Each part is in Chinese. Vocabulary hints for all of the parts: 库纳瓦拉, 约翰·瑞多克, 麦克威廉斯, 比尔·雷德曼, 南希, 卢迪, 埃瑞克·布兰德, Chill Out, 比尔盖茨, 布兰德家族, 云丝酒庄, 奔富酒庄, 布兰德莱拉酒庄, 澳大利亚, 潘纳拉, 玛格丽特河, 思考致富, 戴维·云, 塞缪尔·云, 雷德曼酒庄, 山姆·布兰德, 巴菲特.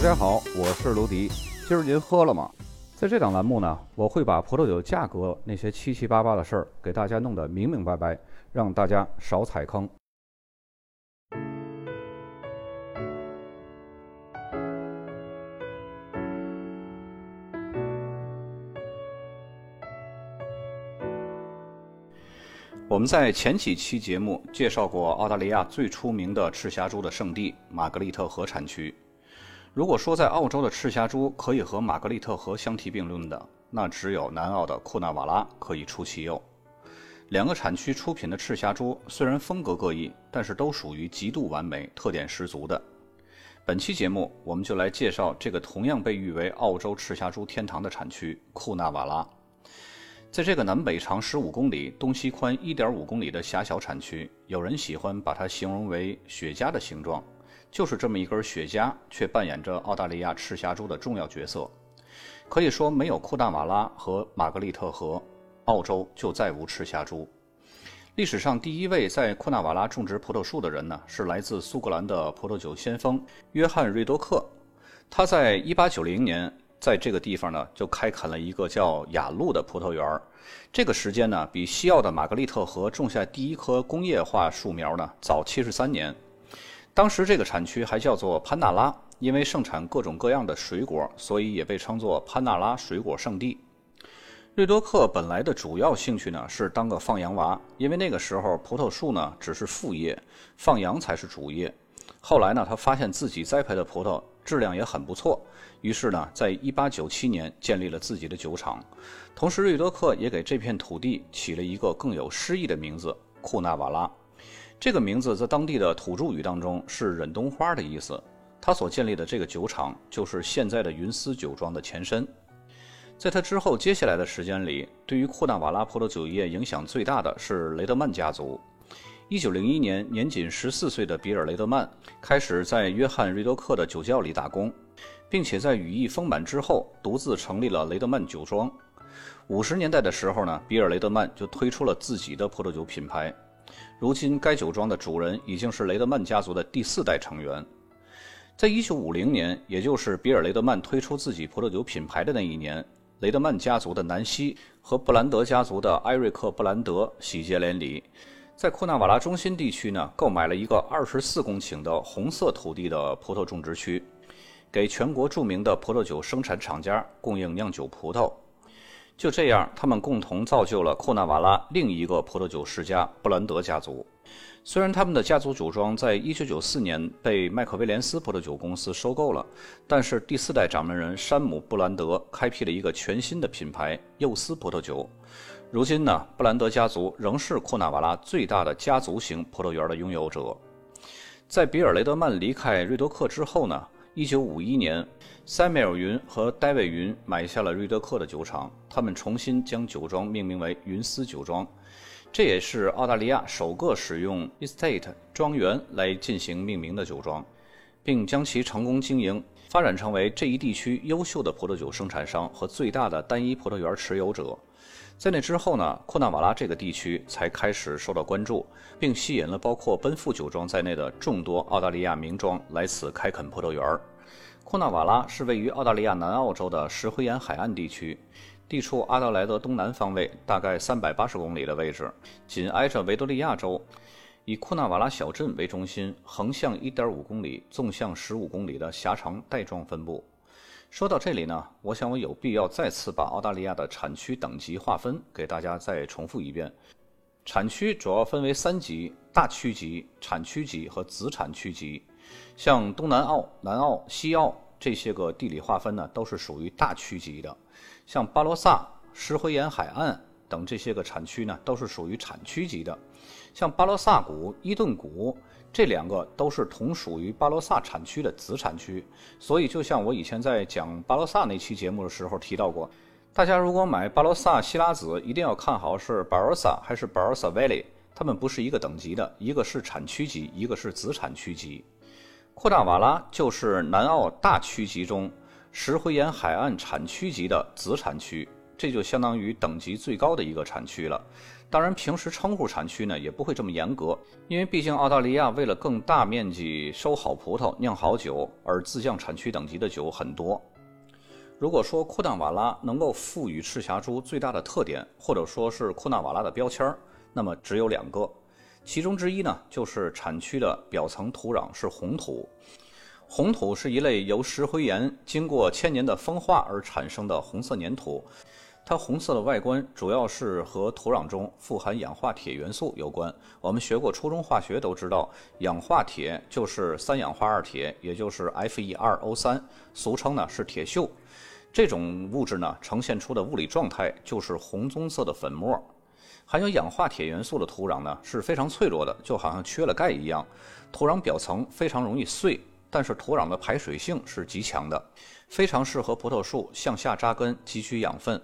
大家好，我是卢迪。今儿您喝了吗？在这档栏目呢，我会把葡萄酒价格那些七七八八的事儿给大家弄得明明白白，让大家少踩坑。我们在前几期节目介绍过澳大利亚最出名的赤霞珠的圣地玛格丽特河产区。如果说在澳洲的赤霞珠可以和玛格丽特河相提并论的，那只有南澳的库纳瓦拉可以出其右。两个产区出品的赤霞珠虽然风格各异，但是都属于极度完美、特点十足的。本期节目我们就来介绍这个同样被誉为澳洲赤霞珠天堂的产区库纳瓦拉。在这个南北长15公里、东西宽 1.5 公里的狭小产区，有人喜欢把它形容为雪茄的形状，就是这么一根雪茄，却扮演着澳大利亚赤霞珠的重要角色。可以说，没有库纳瓦拉和玛格丽特河，澳洲就再无赤霞珠。历史上第一位在库纳瓦拉种植葡萄树的人呢，是来自苏格兰的葡萄酒先锋约翰·瑞多克。他在1890年在这个地方呢，就开垦了一个叫雅路的葡萄园。这个时间呢，比西澳的玛格丽特河种下第一棵工业化树苗呢早73年。当时这个产区还叫做潘纳拉，因为盛产各种各样的水果，所以也被称作潘纳拉水果圣地。瑞多克本来的主要兴趣呢是当个放羊娃，因为那个时候葡萄树呢只是副业，放羊才是主业。后来呢，他发现自己栽培的葡萄质量也很不错，于是呢，在1897年建立了自己的酒厂。同时，瑞多克也给这片土地起了一个更有诗意的名字——库纳瓦拉。这个名字在当地的土著语当中是忍冬花的意思。他所建立的这个酒厂就是现在的云丝酒庄的前身。在他之后接下来的时间里，对于库纳瓦拉葡萄酒业影响最大的是雷德曼家族。1901年，年仅14岁的比尔·雷德曼开始在约翰·瑞多克的酒窖里打工，并且在羽翼丰满之后独自成立了雷德曼酒庄。50年代的时候呢，比尔·雷德曼就推出了自己的葡萄酒品牌。如今该酒庄的主人已经是雷德曼家族的第4代成员。在1950年，也就是比尔·雷德曼推出自己葡萄酒品牌的那一年，雷德曼家族的南希和布兰德家族的埃瑞克·布兰德喜结连理，在库纳瓦拉中心地区呢，购买了一个24公顷的红色土地的葡萄种植区，给全国著名的葡萄酒生产厂家供应酿酒葡萄。就这样，他们共同造就了库纳瓦拉另一个葡萄酒世家布兰德家族。虽然他们的家族酒庄在1994年被麦克威廉斯葡萄酒公司收购了，但是第4代掌门人山姆·布兰德开辟了一个全新的品牌幼丝葡萄酒。如今呢，布兰德家族仍是库纳瓦拉最大的家族型葡萄园的拥有者。在比尔·雷德曼离开瑞多克之后呢，1951年，塞缪尔·云和戴维·云买下了瑞多克的酒厂，他们重新将酒庄命名为云丝酒庄。这也是澳大利亚首个使用 estate 庄园来进行命名的酒庄，并将其成功经营，发展成为这一地区优秀的葡萄酒生产商和最大的单一葡萄园持有者。在那之后呢，库纳瓦拉这个地区才开始受到关注，并吸引了包括奔富酒庄在内的众多澳大利亚名庄来此开垦葡萄园。库纳瓦拉是位于澳大利亚南澳洲的石灰岩海岸地区，地处阿德莱德东南方位大概380公里的位置，紧挨着维多利亚州，以库纳瓦拉小镇为中心，横向 1.5 公里，纵向15公里的狭长带状分布。说到这里呢，我想我有必要再次把澳大利亚的产区等级划分给大家再重复一遍。产区主要分为3级：大区级、产区级和子产区级。像东南澳、南澳、西澳这些个地理划分呢，都是属于大区级的。像巴罗萨、石灰岩海岸等这些个产区呢，都是属于产区级的。像巴罗萨谷、伊顿谷这两个都是同属于巴罗萨产区的子产区，所以就像我以前在讲巴罗萨那期节目的时候提到过，大家如果买巴罗萨希拉子，一定要看好是巴罗萨还是巴罗萨 Valley， 它们不是一个等级的，一个是产区级，一个是子产区级。库纳瓦拉就是南澳大区级中石灰岩海岸产区级的子产区，这就相当于等级最高的一个产区了。当然平时称呼产区呢也不会这么严格，因为毕竟澳大利亚为了更大面积收好葡萄酿好酒而自降产区等级的酒很多。如果说库纳瓦拉能够赋予赤霞珠最大的特点，或者说是库纳瓦拉的标签，那么只有两个，其中之一呢就是产区的表层土壤是红土。红土是一类由石灰岩经过千年的风化而产生的红色粘土，它红色的外观主要是和土壤中富含氧化铁元素有关。我们学过初中化学都知道，氧化铁就是三氧化二铁，也就是 Fe2O3， 俗称呢是铁锈。这种物质呢呈现出的物理状态就是红棕色的粉末。含有氧化铁元素的土壤呢是非常脆弱的，就好像缺了钙一样，土壤表层非常容易碎，但是土壤的排水性是极强的，非常适合葡萄树向下扎根汲取养分。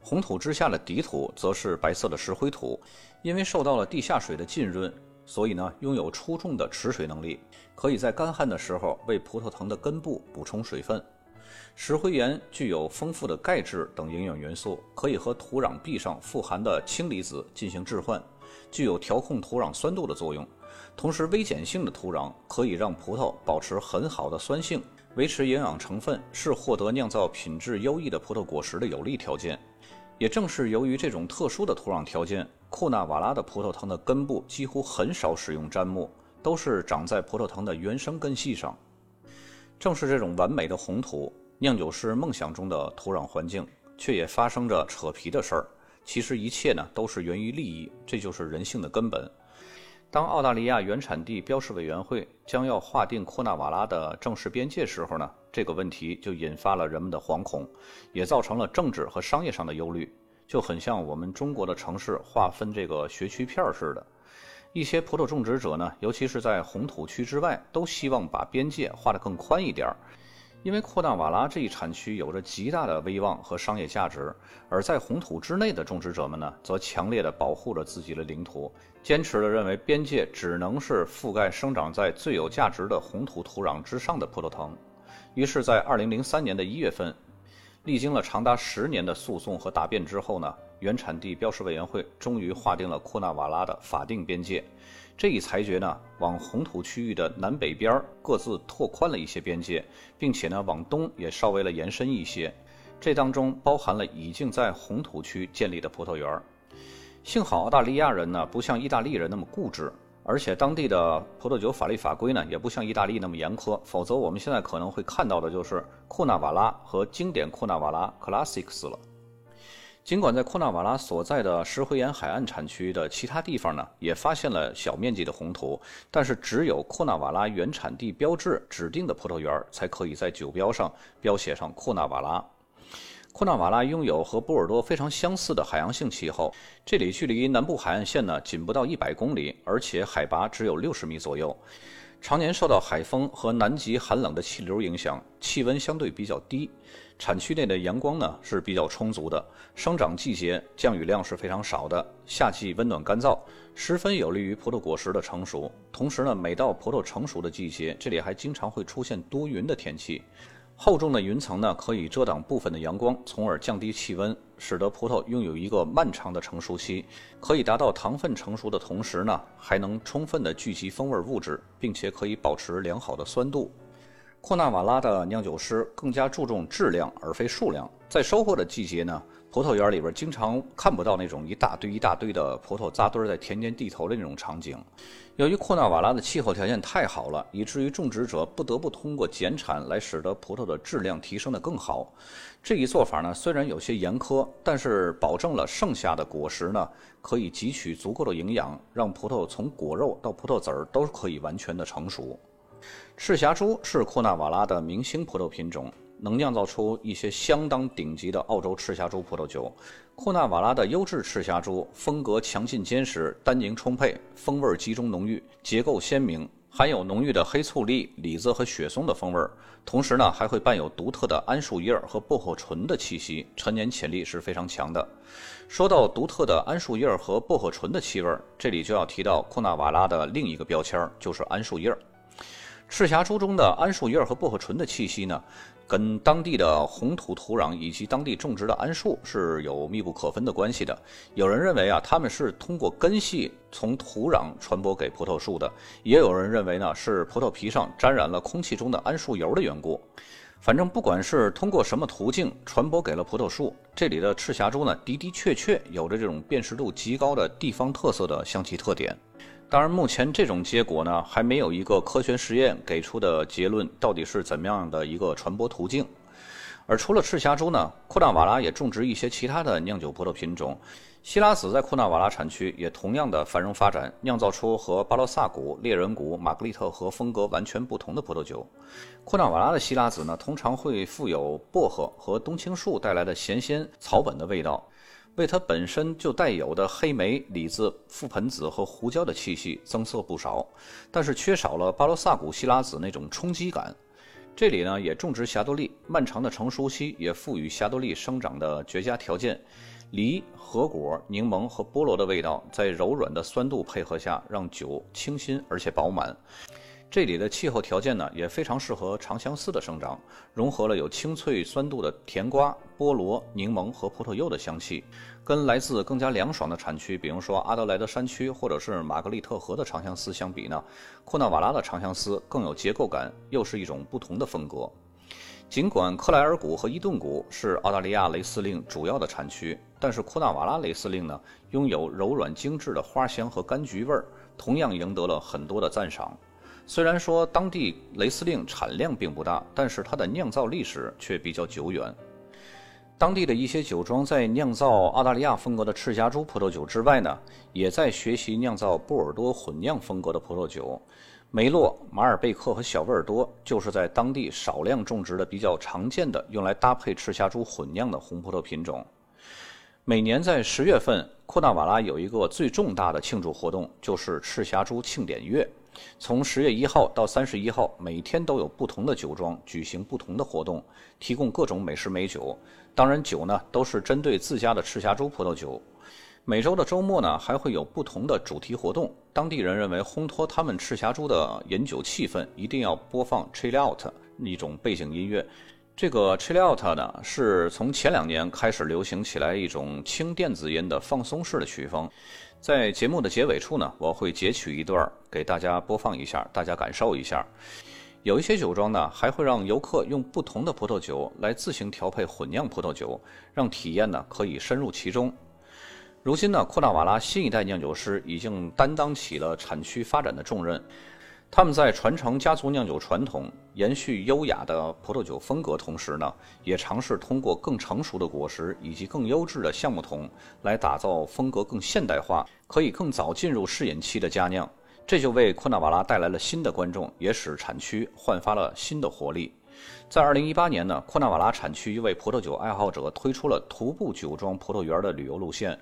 红土之下的底土则是白色的石灰土，因为受到了地下水的浸润，所以呢拥有出众的持水能力，可以在干旱的时候为葡萄藤的根部补充水分。石灰岩具有丰富的钙质等营养元素，可以和土壤壁上富含的氢离子进行置换，具有调控土壤酸度的作用。同时微碱性的土壤可以让葡萄保持很好的酸性，维持营养成分是获得酿造品质优异的葡萄果实的有利条件。也正是由于这种特殊的土壤条件，库纳瓦拉的葡萄藤的根部几乎很少使用砧木，都是长在葡萄藤的原生根系上。正是这种完美的红土，酿酒师梦想中的土壤环境，却也发生着扯皮的事儿。其实一切呢都是源于利益，这就是人性的根本。当澳大利亚原产地标示委员会将要划定库纳瓦拉的正式边界时候呢，这个问题就引发了人们的惶恐，也造成了政治和商业上的忧虑，就很像我们中国的城市划分这个学区片似的。一些葡萄种植者呢，尤其是在红土区之外，都希望把边界划得更宽一点，因为库纳瓦拉这一产区有着极大的威望和商业价值，而在红土之内的种植者们呢，则强烈地保护着自己的领土，坚持地认为边界只能是覆盖生长在最有价值的红土土壤之上的葡萄藤。于是在2003年的1月份，历经了长达10年的诉讼和答辩之后呢，原产地标识委员会终于划定了库纳瓦拉的法定边界。这一裁决呢，往红土区域的南北边各自拓宽了一些边界，并且呢往东也稍微了延伸一些，这当中包含了已经在红土区建立的葡萄园。幸好澳大利亚人呢不像意大利人那么固执，而且当地的葡萄酒法律法规呢也不像意大利那么严苛，否则我们现在可能会看到的就是库纳瓦拉和经典库纳瓦拉 Classics 了。尽管在库纳瓦拉所在的石灰岩海岸产区的其他地方呢也发现了小面积的红土，但是只有库纳瓦拉原产地标志指定的葡萄园才可以在酒标上标写上库纳瓦拉。库纳瓦拉拥有和波尔多非常相似的海洋性气候，这里距离南部海岸线呢仅不到100公里，而且海拔只有60米左右。常年受到海风和南极寒冷的气流影响，气温相对比较低，产区内的阳光呢是比较充足的，生长季节降雨量是非常少的，夏季温暖干燥，十分有利于葡萄果实的成熟。同时呢，每到葡萄成熟的季节，这里还经常会出现多云的天气。厚重的云层呢，可以遮挡部分的阳光，从而降低气温，使得葡萄拥有一个漫长的成熟期，可以达到糖分成熟的同时呢，还能充分的聚集风味物质，并且可以保持良好的酸度。库纳瓦拉的酿酒师更加注重质量而非数量，在收获的季节呢，葡萄园里边经常看不到那种一大堆一大堆的葡萄扎堆在田间地头的那种场景。由于库纳瓦拉的气候条件太好了，以至于种植者不得不通过减产来使得葡萄的质量提升得更好。这一做法呢，虽然有些严苛，但是保证了剩下的果实呢，可以汲取足够的营养，让葡萄从果肉到葡萄籽儿都可以完全的成熟。赤霞珠是库纳瓦拉的明星葡萄品种，能酿造出一些相当顶级的澳洲赤霞珠葡萄酒。库纳瓦拉的优质赤霞珠风格强劲坚实，单宁充沛，风味集中浓郁，结构鲜明，含有浓郁的黑醋栗、李子和雪松的风味，同时呢还会伴有独特的桉树叶和薄荷醇的气息，陈年潜力是非常强的。说到独特的桉树叶和薄荷醇的气味，这里就要提到库纳瓦拉的另一个标签，就是桉树叶。赤霞珠中的桉树叶和薄荷醇的气息呢，跟当地的红土土壤以及当地种植的桉树是有密不可分的关系的。有人认为啊，他们是通过根系从土壤传播给葡萄树的，也有人认为呢是葡萄皮上沾染了空气中的桉树油的缘故。反正不管是通过什么途径传播给了葡萄树，这里的赤霞珠呢的的确确有着这种辨识度极高的地方特色的香气特点。当然目前这种结果呢还没有一个科学实验给出的结论到底是怎么样的一个传播途径。而除了赤霞珠呢，库纳瓦拉也种植一些其他的酿酒葡萄品种。希拉子在库纳瓦拉产区也同样的繁荣发展，酿造出和巴洛萨谷、猎人谷、玛格丽特河风格完全不同的葡萄酒。库纳瓦拉的希拉子呢，通常会富有薄荷和冬青树带来的咸鲜草本的味道，为它本身就带有的黑莓、李子、覆盆子和胡椒的气息增色不少，但是缺少了巴洛萨谷希拉子那种冲击感。这里呢也种植霞多丽，漫长的成熟期也赋予霞多丽生长的绝佳条件。梨、核果、柠檬和菠萝的味道在柔软的酸度配合下，让酒清新而且饱满。这里的气候条件呢也非常适合长相思的生长，融合了有清脆酸度的甜瓜、菠萝、柠檬和葡萄柚的香气，跟来自更加凉爽的产区，比如说阿德莱德山区或者是玛格丽特河的长相思相比呢，库纳瓦拉的长相思更有结构感，又是一种不同的风格。尽管克莱尔谷和伊顿谷是澳大利亚雷司令主要的产区，但是库纳瓦拉雷司令呢，拥有柔软精致的花香和柑橘味，同样赢得了很多的赞赏。虽然说当地雷司令产量并不大，但是它的酿造历史却比较久远。当地的一些酒庄在酿造澳大利亚风格的赤霞珠葡萄酒之外呢，也在学习酿造波尔多混酿风格的葡萄酒。梅洛、马尔贝克和小威尔多就是在当地少量种植的比较常见的用来搭配赤霞珠混酿的红葡萄品种。每年在10月份，库纳瓦拉有一个最重大的庆祝活动，就是赤霞珠庆典月。从10月1号到31号，每天都有不同的酒庄举行不同的活动，提供各种美食美酒。当然酒呢，都是针对自家的赤霞珠葡萄酒。每周的周末呢，还会有不同的主题活动。当地人认为烘托他们赤霞珠的饮酒气氛，一定要播放 Chill Out 一种背景音乐。这个 Chill Out 呢，是从前2年开始流行起来一种轻电子音的放松式的曲风。在节目的结尾处呢，我会截取一段给大家播放一下，大家感受一下。有一些酒庄呢，还会让游客用不同的葡萄酒来自行调配混酿葡萄酒，让体验呢可以深入其中。如今呢，库纳瓦拉新一代酿酒师已经担当起了产区发展的重任。他们在传承家族酿酒传统，延续优雅的葡萄酒风格，同时呢，也尝试通过更成熟的果实以及更优质的橡木桶来打造风格更现代化、可以更早进入适饮期的佳酿。这就为库纳瓦拉带来了新的观众，也使产区焕发了新的活力。在2018年呢，库纳瓦拉产区为葡萄酒爱好者推出了徒步酒庄葡萄园的旅游路线。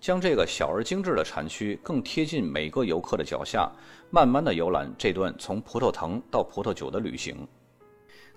将这个小而精致的产区更贴近每个游客的脚下，慢慢的游览这段从葡萄藤到葡萄酒的旅行。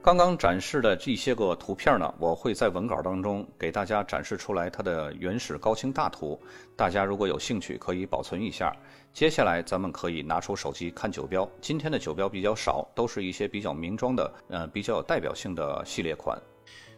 刚刚展示的这些个图片呢，我会在文稿当中给大家展示出来它的原始高清大图，大家如果有兴趣可以保存一下。接下来咱们可以拿出手机看酒标，今天的酒标比较少，都是一些比较名庄的比较有代表性的系列款。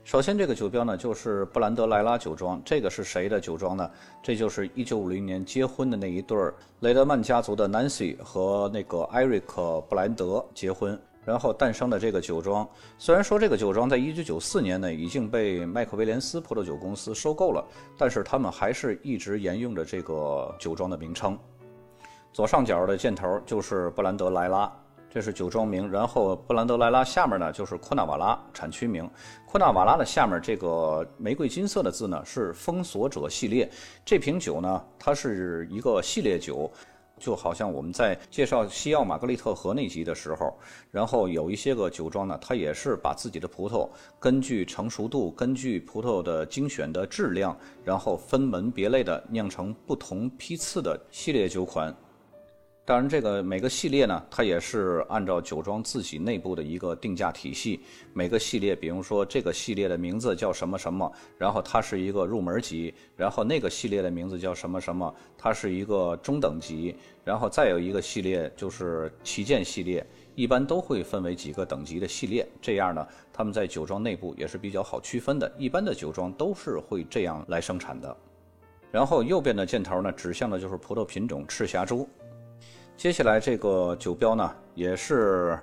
首先这个酒标呢，就是布兰德莱拉酒庄。这个是谁的酒庄呢？这就是1950年结婚的那一对雷德曼家族的 Nancy 和那个 Eric 布兰德结婚，然后诞生的这个酒庄。虽然说这个酒庄在1994年呢已经被麦克威廉斯葡萄酒公司收购了，但是他们还是一直沿用着这个酒庄的名称。左上角的箭头就是布兰德莱拉，这是酒庄名，然后布兰德莱拉下面呢就是库纳瓦拉产区名。库纳瓦拉的下面这个玫瑰金色的字呢是封锁者系列，这瓶酒呢它是一个系列酒，就好像我们在介绍西澳玛格丽特河那集的时候，然后有一些个酒庄呢，它也是把自己的葡萄根据成熟度，根据葡萄的精选的质量，然后分门别类的酿成不同批次的系列酒款。当然这个每个系列呢，它也是按照酒庄自己内部的一个定价体系，每个系列比如说这个系列的名字叫什么什么，然后它是一个入门级，然后那个系列的名字叫什么什么，它是一个中等级，然后再有一个系列就是旗舰系列，一般都会分为几个等级的系列，这样呢他们在酒庄内部也是比较好区分的，一般的酒庄都是会这样来生产的。然后右边的箭头呢指向的就是葡萄品种赤霞珠。接下来这个酒标呢也是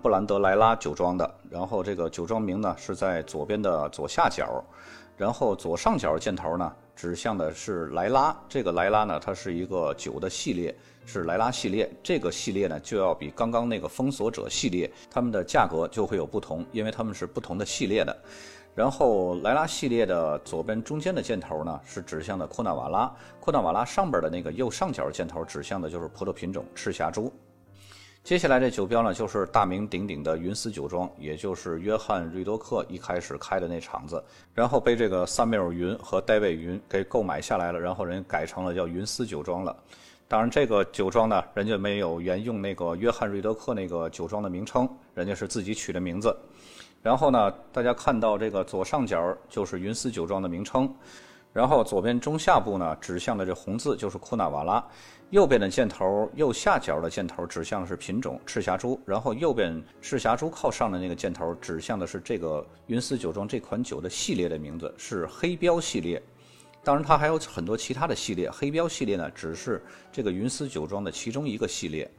布兰德莱拉酒庄的，然后这个酒庄名呢是在左边的左下角，然后左上角箭头呢指向的是莱拉，这个莱拉呢它是一个酒的系列，是莱拉系列，这个系列呢就要比刚刚那个封锁者系列它们的价格就会有不同，因为它们是不同的系列的。然后莱拉系列的左边中间的箭头呢是指向的科纳瓦拉，科纳瓦拉上边的那个右上角箭头指向的就是葡萄品种赤霞珠。接下来这酒标呢就是大名鼎鼎的云丝酒庄，也就是约翰瑞多克一开始开的那厂子，然后被这个萨缪尔云和戴维云给购买下来了，然后人改成了叫云丝酒庄了。当然这个酒庄呢人家没有沿用那个约翰瑞多克那个酒庄的名称，人家是自己取的名字。然后呢大家看到这个左上角就是云丝酒庄的名称，然后左边中下部呢指向的这红字就是库纳瓦拉，右边的箭头右下角的箭头指向的是品种赤霞珠，然后右边赤霞珠靠上的那个箭头指向的是这个云丝酒庄这款酒的系列的名字，是黑标系列。当然它还有很多其他的系列，黑标系列呢只是这个云丝酒庄的其中一个系列。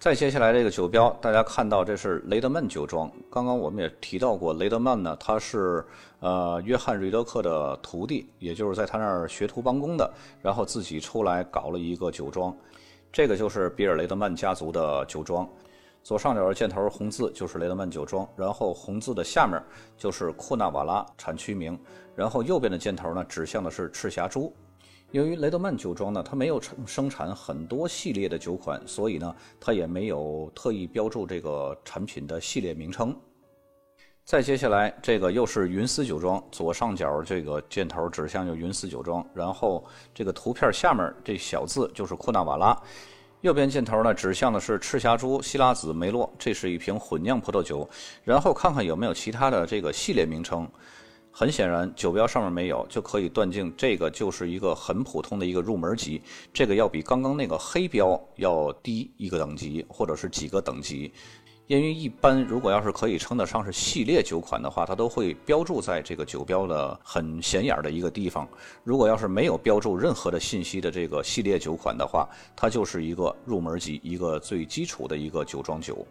再接下来这个酒标大家看到这是雷德曼酒庄，刚刚我们也提到过，雷德曼呢他是约翰瑞德克的徒弟，也就是在他那儿学徒帮工的，然后自己出来搞了一个酒庄，这个就是比尔雷德曼家族的酒庄。左上角的箭头红字就是雷德曼酒庄，然后红字的下面就是库纳瓦拉产区名，然后右边的箭头呢指向的是赤霞珠。由于雷德曼酒庄呢，它没有生产很多系列的酒款，所以呢，它也没有特意标注这个产品的系列名称。再接下来，这个又是云丝酒庄，左上角这个箭头指向就云丝酒庄，然后这个图片下面这小字就是库纳瓦拉，右边箭头呢指向的是赤霞珠、希拉子、梅洛，这是一瓶混酿葡萄酒。然后看看有没有其他的这个系列名称。很显然酒标上面没有，就可以断定这个就是一个很普通的一个入门级，这个要比刚刚那个黑标要低一个等级或者是几个等级，因为一般如果要是可以称得上是系列酒款的话，它都会标注在这个酒标的很显眼的一个地方，如果要是没有标注任何的信息的这个系列酒款的话，它就是一个入门级，一个最基础的一个酒庄酒。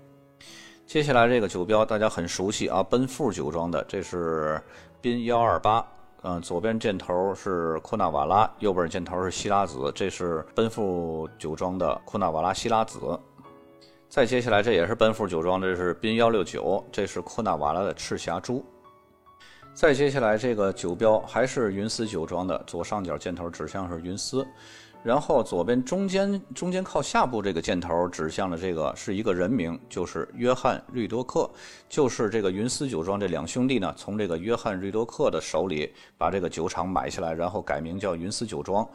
接下来这个酒标大家很熟悉啊，奔富酒庄的，这是宾128，左边箭头是库纳瓦拉，右边箭头是希拉子，这是奔富酒庄的库纳瓦拉希拉子。再接下来这也是奔富酒庄，这是宾169，这是库纳瓦拉的赤霞珠。再接下来这个酒标还是云丝酒庄的，左上角箭头指向是云丝，然后左边中间靠下部这个箭头指向了这个是一个人名，就是约翰瑞多克，就是这个云丝酒庄这两兄弟呢从这个约翰瑞多克的手里把这个酒厂买下来，然后改名叫云丝酒庄。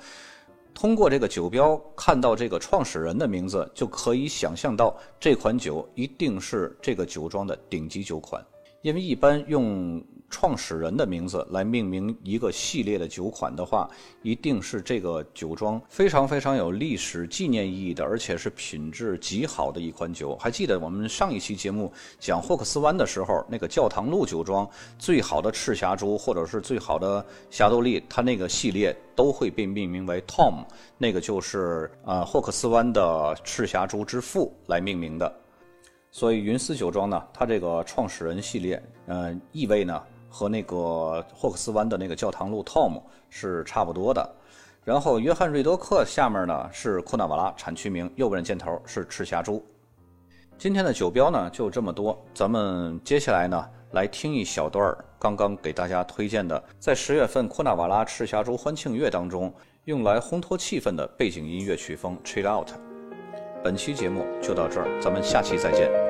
通过这个酒标看到这个创始人的名字，就可以想象到这款酒一定是这个酒庄的顶级酒款，因为一般用创始人的名字来命名一个系列的酒款的话，一定是这个酒庄非常非常有历史纪念意义的，而且是品质极好的一款酒。还记得我们上一期节目讲霍克斯湾的时候，那个教堂路酒庄最好的赤霞珠或者是最好的霞多丽，它那个系列都会被命名为 Tom， 那个就是霍克斯湾的赤霞珠之父来命名的。所以云丝酒庄呢，它这个创始人系列意味呢和那个霍克斯湾的那个教堂路 Tom 是差不多的。然后约翰瑞多克下面呢是库纳瓦拉产区名，右边箭头是赤霞珠。今天的酒标呢就这么多，咱们接下来呢来听一小段刚刚给大家推荐的在10月份库纳瓦拉赤霞珠欢庆月当中用来烘托气氛的背景音乐曲风 Chill Out。 本期节目就到这儿，咱们下期再见。